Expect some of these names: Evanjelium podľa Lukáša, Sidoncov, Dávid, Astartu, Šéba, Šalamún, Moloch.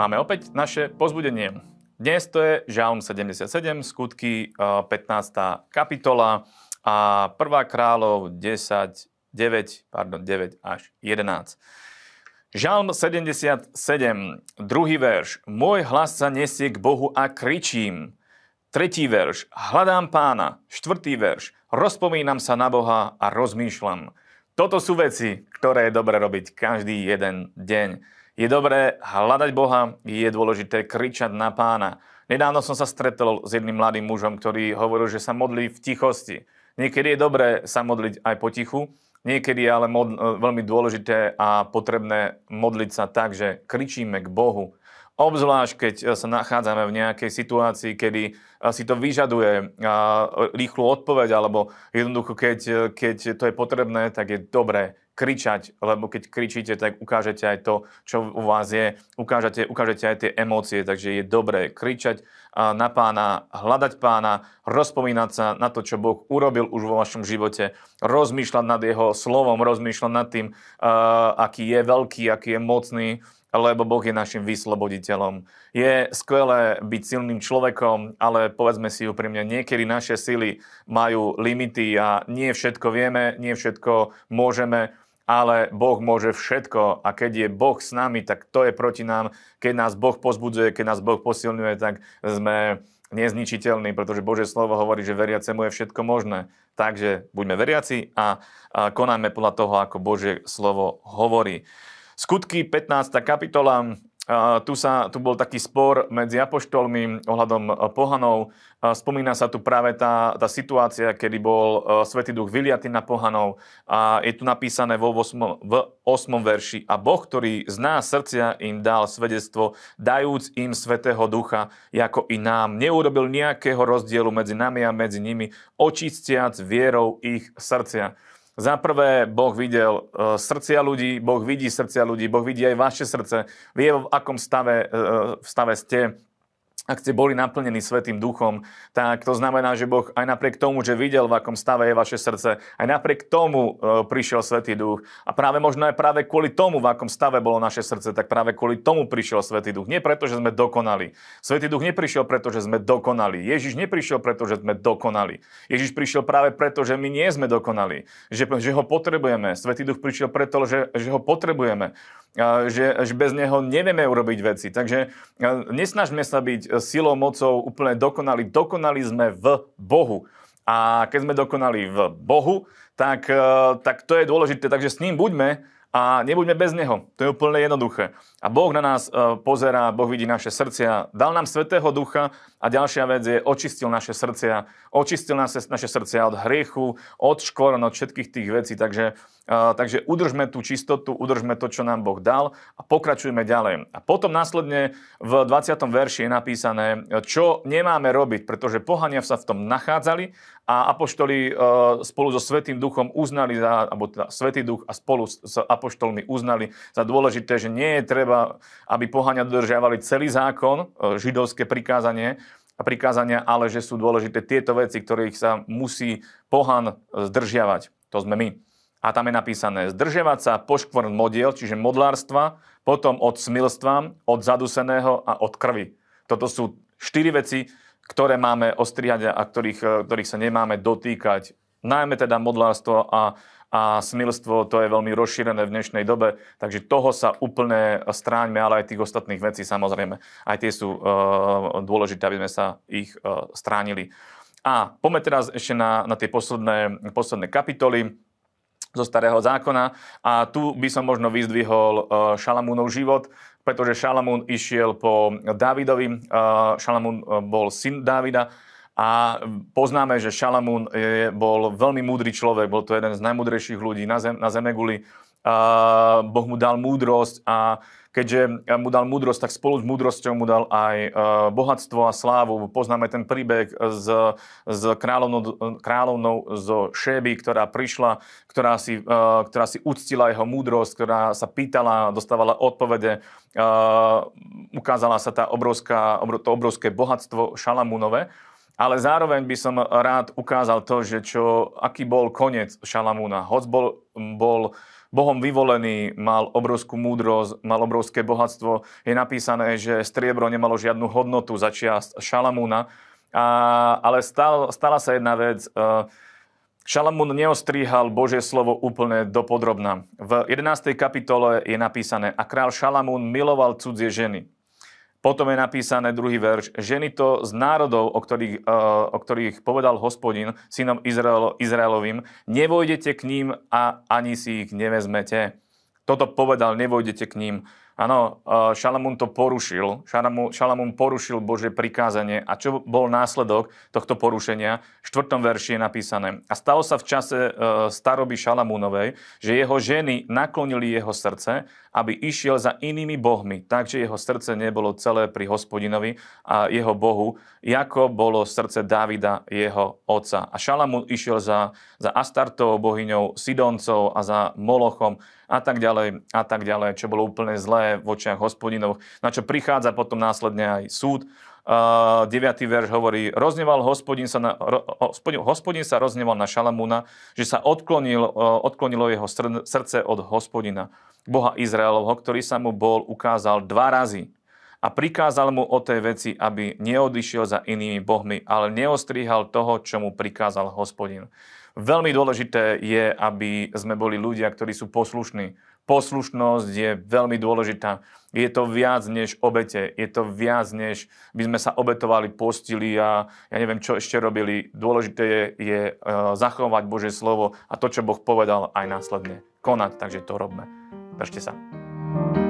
Máme opäť naše povzbudenie. Dnes to je Žalm 77, skutky 15. kapitola a 1. Kráľov 9 až 11. Žalm 77, druhý verš. Môj hlas sa nesie k Bohu a kričím. Tretí verš. Hľadám Pána. Štvrtý verš. Rozpomínam sa na Boha a rozmýšľam. Toto sú veci, ktoré je dobre robiť každý jeden deň. Je dobré hľadať Boha, je dôležité kričať na Pána. Nedávno som sa stretol s jedným mladým mužom, ktorý hovoril, že sa modlí v tichosti. Niekedy je dobré sa modliť aj potichu. Niekedy je ale veľmi dôležité a potrebné modliť sa tak, že kričíme k Bohu. Obzvlášť, keď sa nachádzame v nejakej situácii, kedy si to vyžaduje rýchlu odpoveď, alebo jednoducho, keď to je potrebné, tak je dobré kričať, lebo keď kričíte, tak ukážete aj to, čo u vás je, ukážete aj tie emócie, takže je dobré kričať na Pána, hľadať Pána, rozpomínať sa na to, čo Boh urobil už vo vašom živote, rozmýšľať nad jeho slovom, rozmýšľať nad tým, aký je veľký, aký je mocný, lebo Boh je našim vysloboditeľom. Je skvelé byť silným človekom, ale povedzme si úprimne, niekedy naše sily majú limity a nie všetko vieme, nie všetko môžeme, ale Boh môže všetko a keď je Boh s nami, tak to je proti nám. Keď nás Boh pozbudzuje, keď nás Boh posilňuje, tak sme nezničiteľní, pretože Božie slovo hovorí, že veriacemu je všetko možné. Takže buďme veriaci a konajme podľa toho, ako Božie slovo hovorí. Skutky 15. kapitola, tu bol taký spor medzi apoštolmi ohľadom pohanov. Spomína sa tu práve tá situácia, kedy bol Svätý Duch vyliatý na pohanov. A je tu napísané v 8. verši. A Boh, ktorý zná srdcia, im dal svedectvo, dajúc im Svätého Ducha, ako i nám. Neurobil nejakého rozdielu medzi nami a medzi nimi, očistiac vierou ich srdcia. Za prvé, Boh videl srdcia ľudí, Boh vidí aj vaše srdce, vie, v akom stave ste. Ak ste boli naplnení Svätým Duchom, tak to znamená, že Boh aj napriek tomu, že videl, v akom stave je vaše srdce, aj napriek tomu prišiel Svätý Duch. A práve možno aj práve kvôli tomu, v akom stave bolo naše srdce, tak práve kvôli tomu prišiel Svätý Duch. Nie preto, že sme dokonali. Svätý Duch neprišiel, pretože sme dokonali. Ježiš neprišiel, pretože sme dokonali. Ježiš prišiel práve preto, že my nie sme dokonali. Že ho potrebujeme. Svätý Duch prišiel preto, že ho potrebujeme. Že bez neho nevieme urobiť veci. Takže nesnažme sa byť silou, mocou úplne dokonali. Dokonali sme v Bohu. A keď sme dokonali v Bohu, tak to je dôležité. Takže s ním buďme a nebuďme bez neho. To je úplne jednoduché. A Boh na nás pozerá, Boh vidí naše srdcia. Dal nám Svätého Ducha a ďalšia vec je, očistil naše srdcia. Očistil naše srdcia od hriechu, od škvrn, od všetkých tých vecí. Takže udržme tú čistotu, udržme to, čo nám Boh dal a pokračujme ďalej. A potom následne v 20. verši je napísané, čo nemáme robiť, pretože pohania sa v tom nachádzali a apoštoli spolu so Svätým Duchom uznali, Svätý Duch a spolu s apoštolmi uznali za dôležité, že nie je treba, aby pohania dodržiavali celý zákon, židovské prikázania, ale že sú dôležité tieto veci, ktorých sa musí pohan zdržiavať. To sme my. A tam je napísané, zdržiavať sa poškvrn modiel, čiže modlárstva, potom od smilstva, od zaduseného a od krvi. Toto sú 4 veci, ktoré máme ostrihať a ktorých sa nemáme dotýkať. Najmä teda modlárstvo a smilstvo, to je veľmi rozšírené v dnešnej dobe, takže toho sa úplne stráňme, ale aj tých ostatných vecí samozrejme. Aj tie sú dôležité, aby sme sa ich stránili. A poďme teraz ešte na tie posledné kapitoly zo Starého zákona a tu by som možno vyzdvihol Šalamúnov život, pretože Šalamún išiel po Dávidovi. Šalamún bol syn Dávida a poznáme, že Šalamún bol veľmi múdry človek, bol to jeden z najmúdrejších ľudí na zemeguli. Boh mu dal múdrosť a keďže mu dal múdrosť, tak spolu s múdrosťou mu dal aj bohatstvo a slávu. Poznáme ten príbeh s kráľovnou zo Šéby, ktorá prišla, ktorá si uctila jeho múdrosť, ktorá sa pýtala, dostávala odpovede. Ukázala sa to obrovské bohatstvo Šalamúnove. Ale zároveň by som rád ukázal to, že aký bol koniec Šalamúna. Hoď bol Bohom vyvolený, mal obrovskú múdrosť, mal obrovské bohatstvo. Je napísané, že striebro nemalo žiadnu hodnotu za čias Šalamúna. Ale stala sa jedna vec. Šalamún neostríhal Božie slovo úplne dopodrobná. V 11. kapitole je napísané: a kráľ Šalamún miloval cudzie ženy. Potom je napísané druhý verš: ženy to z národov, o ktorých povedal Hospodin synom Izraelovým, nevojdete k ním a ani si ich nevezmete. Toto povedal, nevojdete k ním. Áno, Šalamún to porušil. Šalamún porušil Božie prikázanie. A čo bol následok tohto porušenia? V 4. verši je napísané: a stalo sa v čase staroby Šalamúnovej, že jeho ženy naklonili jeho srdce, aby išiel za inými bohmi, takže jeho srdce nebolo celé pri Hospodinovi a jeho Bohu, ako bolo srdce Dávida, jeho otca. A Šalamún išiel za Astartovou bohyňou, Sidoncov a za Molochom a tak ďalej, čo bolo úplne zlé v očiach Hospodinov, na čo prichádza potom následne aj súd. 9. verš hovorí: Hospodin sa rozneval na Šalamúna, že sa odklonilo jeho srdce od Hospodina, Boha Izraelovho, ktorý sa mu bol ukázal 2 razy. A prikázal mu o tej veci, aby neodišiel za inými bohmi, ale neostríhal toho, čo mu prikázal Hospodin. Veľmi dôležité je, aby sme boli ľudia, ktorí sú poslušní. Poslušnosť je veľmi dôležitá. Je to viac než obete. Je to viac než by sme sa obetovali, postili a ja neviem, čo ešte robili. Dôležité je zachovať Božie slovo a to, čo Boh povedal, aj následne konať. Takže to robme. Držte sa.